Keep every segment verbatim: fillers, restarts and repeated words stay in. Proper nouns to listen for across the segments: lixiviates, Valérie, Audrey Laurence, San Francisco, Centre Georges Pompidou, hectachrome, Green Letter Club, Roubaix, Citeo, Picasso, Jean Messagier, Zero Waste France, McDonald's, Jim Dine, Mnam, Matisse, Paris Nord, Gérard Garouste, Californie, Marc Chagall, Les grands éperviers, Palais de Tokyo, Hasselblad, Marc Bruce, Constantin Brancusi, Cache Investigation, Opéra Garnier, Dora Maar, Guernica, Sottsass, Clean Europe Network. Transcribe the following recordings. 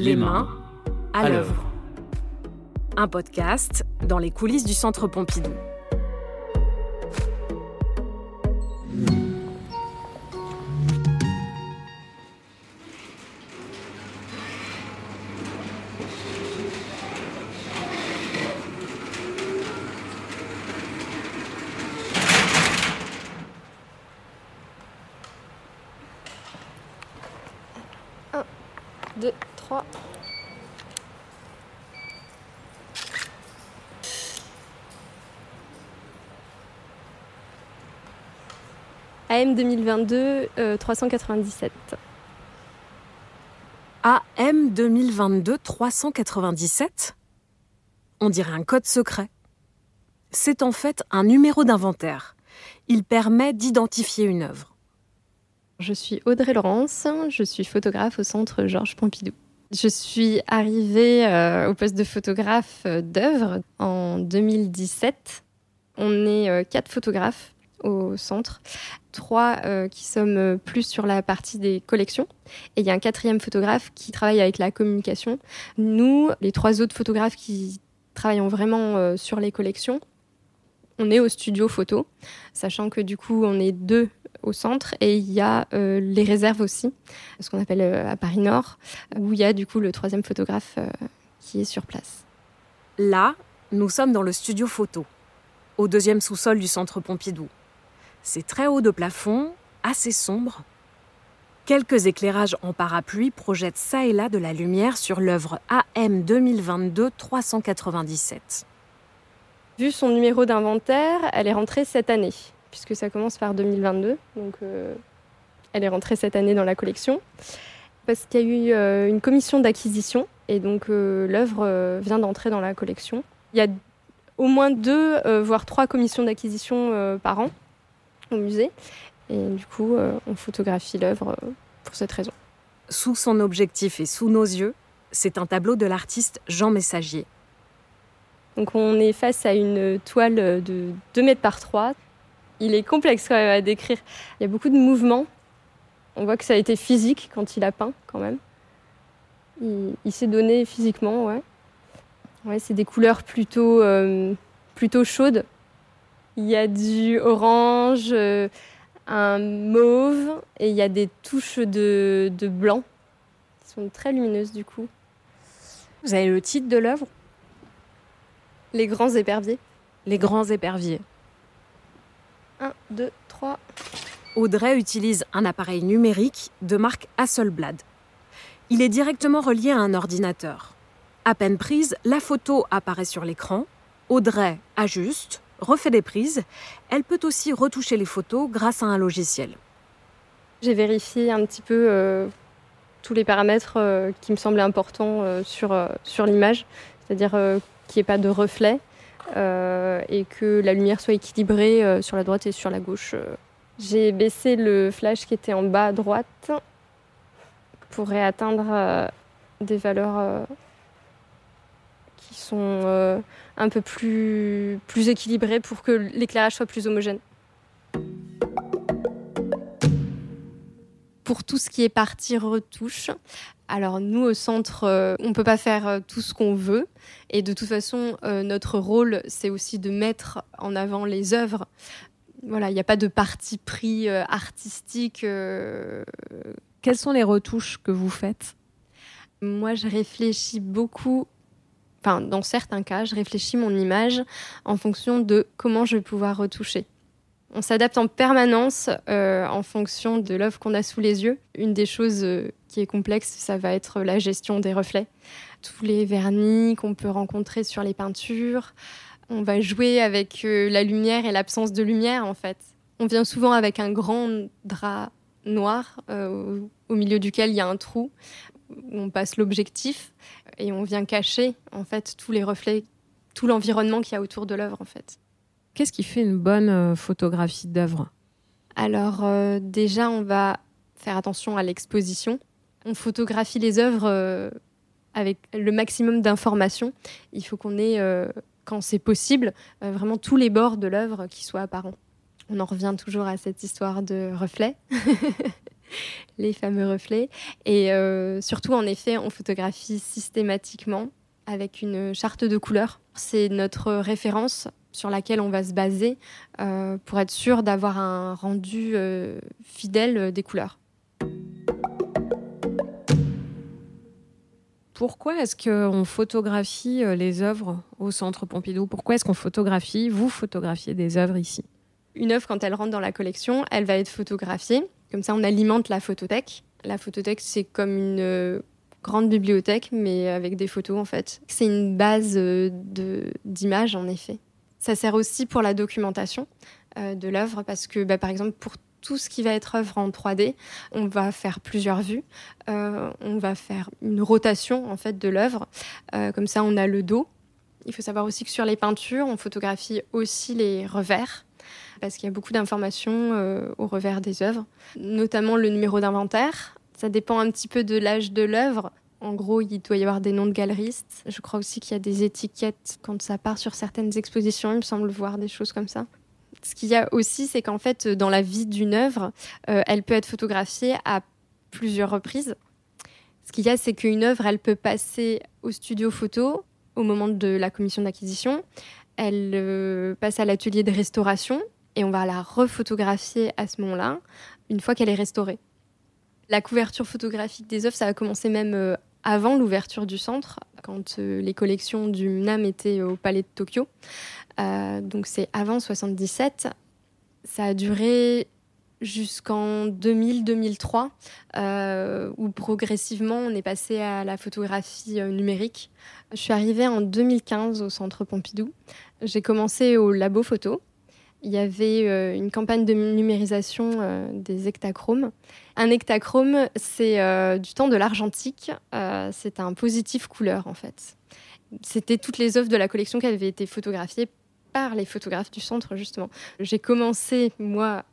Les mains à l'œuvre. Un podcast dans les coulisses du Centre Pompidou. un, deux, trois. A M deux mille vingt-deux, euh, trois cent quatre-vingt-dix-sept. A M deux mille vingt-deux, trois cent quatre-vingt-dix-sept ? On dirait un code secret. C'est en fait un numéro d'inventaire. Il permet d'identifier une œuvre. Je suis Audrey Laurence, je suis photographe au Centre Georges Pompidou. Je suis arrivée euh, au poste de photographe d'œuvres en deux mille dix-sept. On est euh, quatre photographes au centre, trois euh, qui sommes plus sur la partie des collections. Et il y a un quatrième photographe qui travaille avec la communication. Nous, les trois autres photographes qui travaillons vraiment euh, sur les collections, on est au studio photo, sachant que du coup, on est deux au centre, et il y a euh, les réserves aussi, ce qu'on appelle euh, à Paris Nord, où il y a du coup le troisième photographe euh, qui est sur place. Là, nous sommes dans le studio photo, au deuxième sous-sol du Centre Pompidou. C'est très haut de plafond, assez sombre. Quelques éclairages en parapluie projettent ça et là de la lumière sur l'œuvre A M deux mille vingt-deux trois cent quatre-vingt-dix-sept. Vu son numéro d'inventaire, elle est rentrée cette année, puisque ça commence par deux mille vingt-deux, donc euh, elle est rentrée cette année dans la collection, parce qu'il y a eu euh, une commission d'acquisition, et donc euh, l'œuvre euh, vient d'entrer dans la collection. Il y a au moins deux, euh, voire trois commissions d'acquisition euh, par an au musée, et du coup, euh, on photographie l'œuvre euh, pour cette raison. Sous son objectif et sous nos yeux, c'est un tableau de l'artiste Jean Messagier. Donc on est face à une toile de deux mètres par trois, Il est complexe quand même à décrire. Il y a beaucoup de mouvements. On voit que ça a été physique quand il a peint, quand même. Il, il s'est donné physiquement, ouais. Ouais, c'est des couleurs plutôt, euh, plutôt chaudes. Il y a du orange, euh, un mauve, et il y a des touches de, de blanc qui sont très lumineuses, du coup. Vous avez le titre de l'œuvre ? Les grands éperviers. Les grands éperviers. un, deux, trois. Audrey utilise un appareil numérique de marque Hasselblad. Il est directement relié à un ordinateur. À peine prise, la photo apparaît sur l'écran. Audrey ajuste, refait des prises. Elle peut aussi retoucher les photos grâce à un logiciel. J'ai vérifié un petit peu euh, tous les paramètres euh, qui me semblaient importants euh, sur, euh, sur l'image, c'est-à-dire euh, qu'il n'y ait pas de reflets. Euh, et que la lumière soit équilibrée euh, sur la droite et sur la gauche. Euh. J'ai baissé le flash qui était en bas à droite pour réatteindre euh, des valeurs euh, qui sont euh, un peu plus, plus équilibrées pour que l'éclairage soit plus homogène. Pour tout ce qui est partie retouche, alors nous au centre, euh, on ne peut pas faire euh, tout ce qu'on veut. Et de toute façon, euh, notre rôle, c'est aussi de mettre en avant les œuvres. Voilà, il n'y a pas de parti pris euh, artistique. Euh... Quelles sont les retouches que vous faites ? Moi, je réfléchis beaucoup, enfin dans certains cas, je réfléchis mon image en fonction de comment je vais pouvoir retoucher. On s'adapte en permanence euh, en fonction de l'œuvre qu'on a sous les yeux. Une des choses euh, qui est complexe, ça va être la gestion des reflets. Tous les vernis qu'on peut rencontrer sur les peintures. On va jouer avec euh, la lumière et l'absence de lumière, en fait. On vient souvent avec un grand drap noir euh, au milieu duquel il y a un trou où on passe l'objectif et on vient cacher, en fait, tous les reflets, tout l'environnement qu'il y a autour de l'œuvre, en fait. Qu'est-ce qui fait une bonne photographie d'œuvre ? Alors euh, déjà, on va faire attention à l'exposition. On photographie les œuvres euh, avec le maximum d'informations. Il faut qu'on ait, euh, quand c'est possible, euh, vraiment tous les bords de l'œuvre qui soient apparents. On en revient toujours à cette histoire de reflet. les fameux reflets. Et euh, surtout, en effet, on photographie systématiquement avec une charte de couleurs. C'est notre référence sur laquelle on va se baser euh, pour être sûr d'avoir un rendu euh, fidèle des couleurs. Pourquoi est-ce qu'on photographie les œuvres au Centre Pompidou ? Pourquoi est-ce qu'on photographie, vous photographiez des œuvres ici ? Une œuvre, quand elle rentre dans la collection, elle va être photographiée. Comme ça, on alimente la photothèque. La photothèque, c'est comme une grande bibliothèque, mais avec des photos, en fait. C'est une base de, d'images, en effet. Ça sert aussi pour la documentation euh, de l'œuvre, parce que, bah, par exemple, pour tout ce qui va être œuvre en trois D, on va faire plusieurs vues, euh, on va faire une rotation, en fait, de l'œuvre. Euh, comme ça, on a le dos. Il faut savoir aussi que sur les peintures, on photographie aussi les revers, parce qu'il y a beaucoup d'informations euh, au revers des œuvres, notamment le numéro d'inventaire. Ça dépend un petit peu de l'âge de l'œuvre. En gros, il doit y avoir des noms de galeristes. Je crois aussi qu'il y a des étiquettes quand ça part sur certaines expositions. Il me semble voir des choses comme ça. Ce qu'il y a aussi, c'est qu'en fait, dans la vie d'une œuvre, euh, elle peut être photographiée à plusieurs reprises. Ce qu'il y a, c'est qu'une œuvre, elle peut passer au studio photo au moment de la commission d'acquisition. Elle euh, passe à l'atelier de restauration et on va la refotographier à ce moment-là, une fois qu'elle est restaurée. La couverture photographique des œuvres, ça a commencé même avant l'ouverture du centre, quand les collections du Mnam étaient au Palais de Tokyo. Euh, donc c'est avant soixante-dix-sept. Ça a duré jusqu'en deux mille à deux mille trois, euh, où progressivement on est passé à la photographie numérique. Je suis arrivée en deux mille quinze au Centre Pompidou. J'ai commencé au labo photo. Il y avait une campagne de numérisation des hectachromes. Un hectachrome, c'est du temps de l'argentique. C'est un positif couleur, en fait. C'était toutes les œuvres de la collection qui avaient été photographiées par les photographes du centre, justement. J'ai commencé, moi,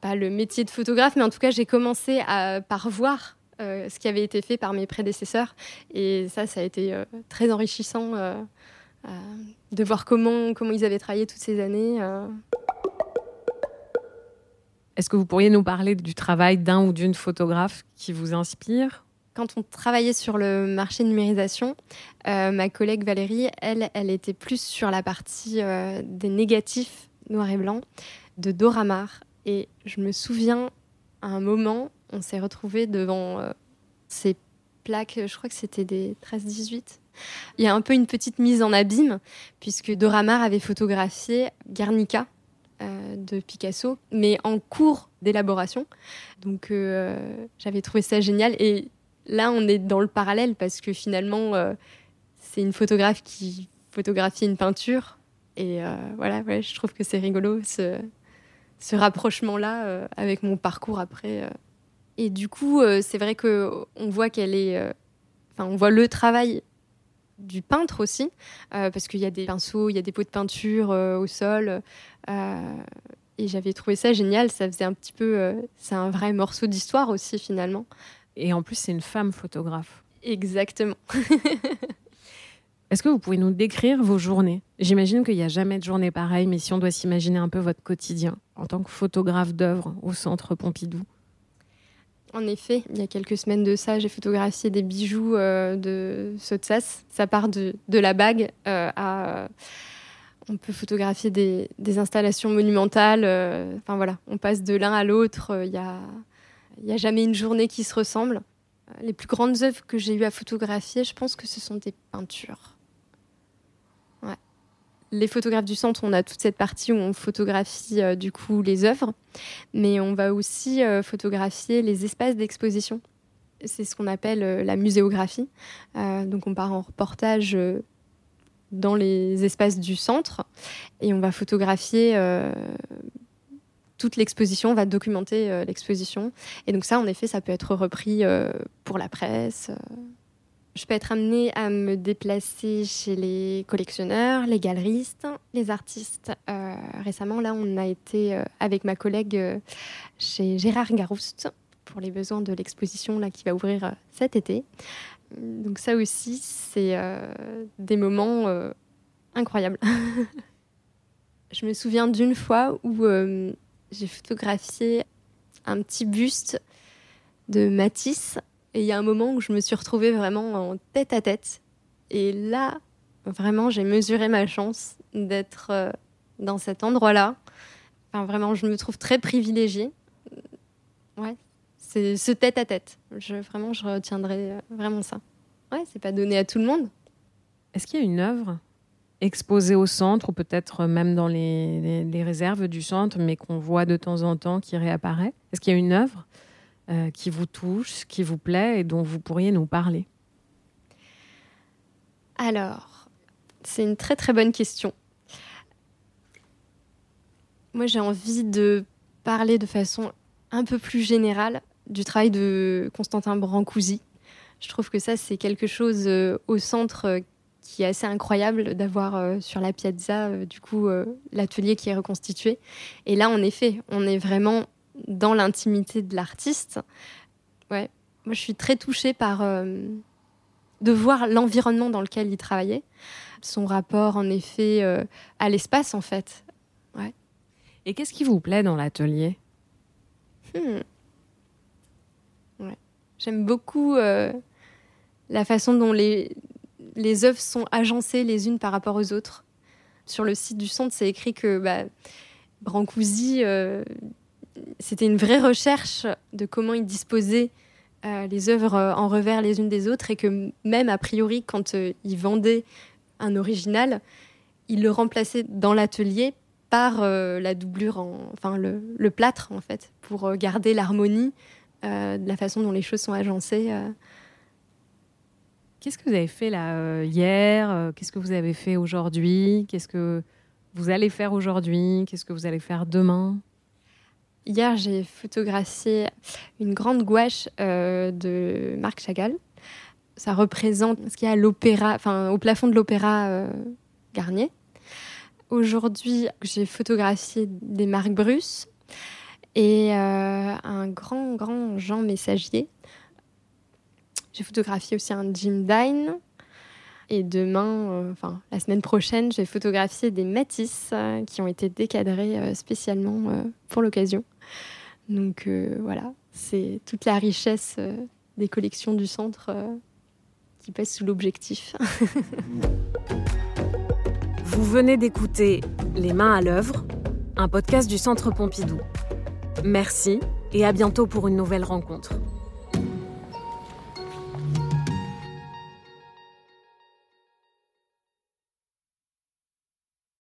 pas le métier de photographe, mais en tout cas, j'ai commencé à, par voir ce qui avait été fait par mes prédécesseurs. Et ça, ça a été très enrichissant de voir comment, comment ils avaient travaillé toutes ces années. Est-ce que vous pourriez nous parler du travail d'un ou d'une photographe qui vous inspire ? Quand on travaillait sur le marché de numérisation, euh, ma collègue Valérie, elle, elle était plus sur la partie euh, des négatifs noir et blanc de Dora Maar. Et je me souviens, à un moment, on s'est retrouvés devant euh, ces plaques, je crois que c'était des treize dix-huit. Il y a un peu une petite mise en abîme, puisque Dora Maar avait photographié Guernica de Picasso, mais en cours d'élaboration. Donc euh, j'avais trouvé ça génial. Et là, on est dans le parallèle parce que finalement, euh, c'est une photographe qui photographie une peinture. Et euh, voilà, ouais, je trouve que c'est rigolo, ce, ce rapprochement-là euh, avec mon parcours après. Euh. Et du coup, euh, c'est vrai qu'on voit qu'elle est... Euh, enfin, on voit le travail du peintre aussi, euh, parce qu'il y a des pinceaux, il y a des pots de peinture euh, au sol. Euh, et j'avais trouvé ça génial. Ça faisait un petit peu... Euh, c'est un vrai morceau d'histoire aussi, finalement. Et en plus, c'est une femme photographe. Exactement. Est-ce que vous pouvez nous décrire vos journées ? J'imagine qu'il n'y a jamais de journée pareille, mais si on doit s'imaginer un peu votre quotidien en tant que photographe d'œuvre au Centre Pompidou. En effet, il y a quelques semaines de ça, j'ai photographié des bijoux euh, de Sottsass. Ça part de, de la bague euh, à... On peut photographier des, des installations monumentales. Euh, enfin voilà, on passe de l'un à l'autre. Il euh, n'y a, y a jamais une journée qui se ressemble. Les plus grandes œuvres que j'ai eues à photographier, je pense que ce sont des peintures. Ouais. Les photographes du centre, on a toute cette partie où on photographie euh, du coup les œuvres, mais on va aussi euh, photographier les espaces d'exposition. C'est ce qu'on appelle euh, la muséographie. Euh, donc on part en reportage euh, dans les espaces du centre et on va photographier euh, toute l'exposition, on va documenter euh, l'exposition. Et donc ça, en effet, ça peut être repris euh, pour la presse. Je peux être amenée à me déplacer chez les collectionneurs, les galeristes, les artistes. Euh, récemment, là, on a été euh, avec ma collègue euh, chez Gérard Garouste pour les besoins de l'exposition là, qui va ouvrir euh, cet été. Donc ça aussi, c'est euh, des moments euh, incroyables. Je me souviens d'une fois où euh, j'ai photographié un petit buste de Matisse. Et il y a un moment où je me suis retrouvée vraiment en tête à tête. Et là, vraiment, j'ai mesuré ma chance d'être euh, dans cet endroit-là. Enfin, vraiment, je me trouve très privilégiée. Ouais, c'est ce tête à tête. Je, vraiment, je retiendrai euh, vraiment ça. Ouais, c'est pas donné à tout le monde. Est-ce qu'il y a une œuvre exposée au centre ou peut-être même dans les, les, les réserves du centre, mais qu'on voit de temps en temps qui réapparaît? Est-ce qu'il y a une œuvre euh, qui vous touche, qui vous plaît et dont vous pourriez nous parler? Alors, c'est une très très bonne question. Moi, j'ai envie de parler de façon un peu plus générale du travail de Constantin Brancusi. Je trouve que ça, c'est quelque chose euh, au centre euh, qui est assez incroyable d'avoir euh, sur la piazza, euh, du coup, euh, l'atelier qui est reconstitué. Et là, en effet, on est vraiment dans l'intimité de l'artiste. Ouais. Moi, je suis très touchée par... Euh, de voir l'environnement dans lequel il travaillait, son rapport, en effet, euh, à l'espace, en fait. Ouais. Et qu'est-ce qui vous plaît dans l'atelier? hmm. ouais. J'aime beaucoup euh, la façon dont les, les œuvres sont agencées les unes par rapport aux autres. Sur le site du centre, c'est écrit que bah, Brancusi, euh, c'était une vraie recherche de comment il disposait Euh, les œuvres euh, en revers les unes des autres, et que même a priori, quand euh, il vendait un original, il le remplaçait dans l'atelier par euh, la doublure, en, enfin le, le plâtre en fait, pour euh, garder l'harmonie euh, de la façon dont les choses sont agencées. Euh. Qu'est-ce que vous avez fait là euh, hier? Qu'est-ce que vous avez fait aujourd'hui? Qu'est-ce que vous allez faire aujourd'hui? Qu'est-ce que vous allez faire demain? Hier, j'ai photographié une grande gouache euh, de Marc Chagall. Ça représente ce qu'il y a à l'opéra, enfin, au plafond de l'opéra euh, Garnier. Aujourd'hui, j'ai photographié des Marc Bruce et euh, un grand, grand Jean Messagier. J'ai photographié aussi un Jim Dine. Et demain, euh, enfin, la semaine prochaine, j'ai photographié des Matisse euh, qui ont été décadrés euh, spécialement euh, pour l'occasion. Donc euh, voilà, c'est toute la richesse euh, des collections du centre euh, qui passe sous l'objectif. Vous venez d'écouter Les mains à l'œuvre, un podcast du Centre Pompidou. Merci et à bientôt pour une nouvelle rencontre.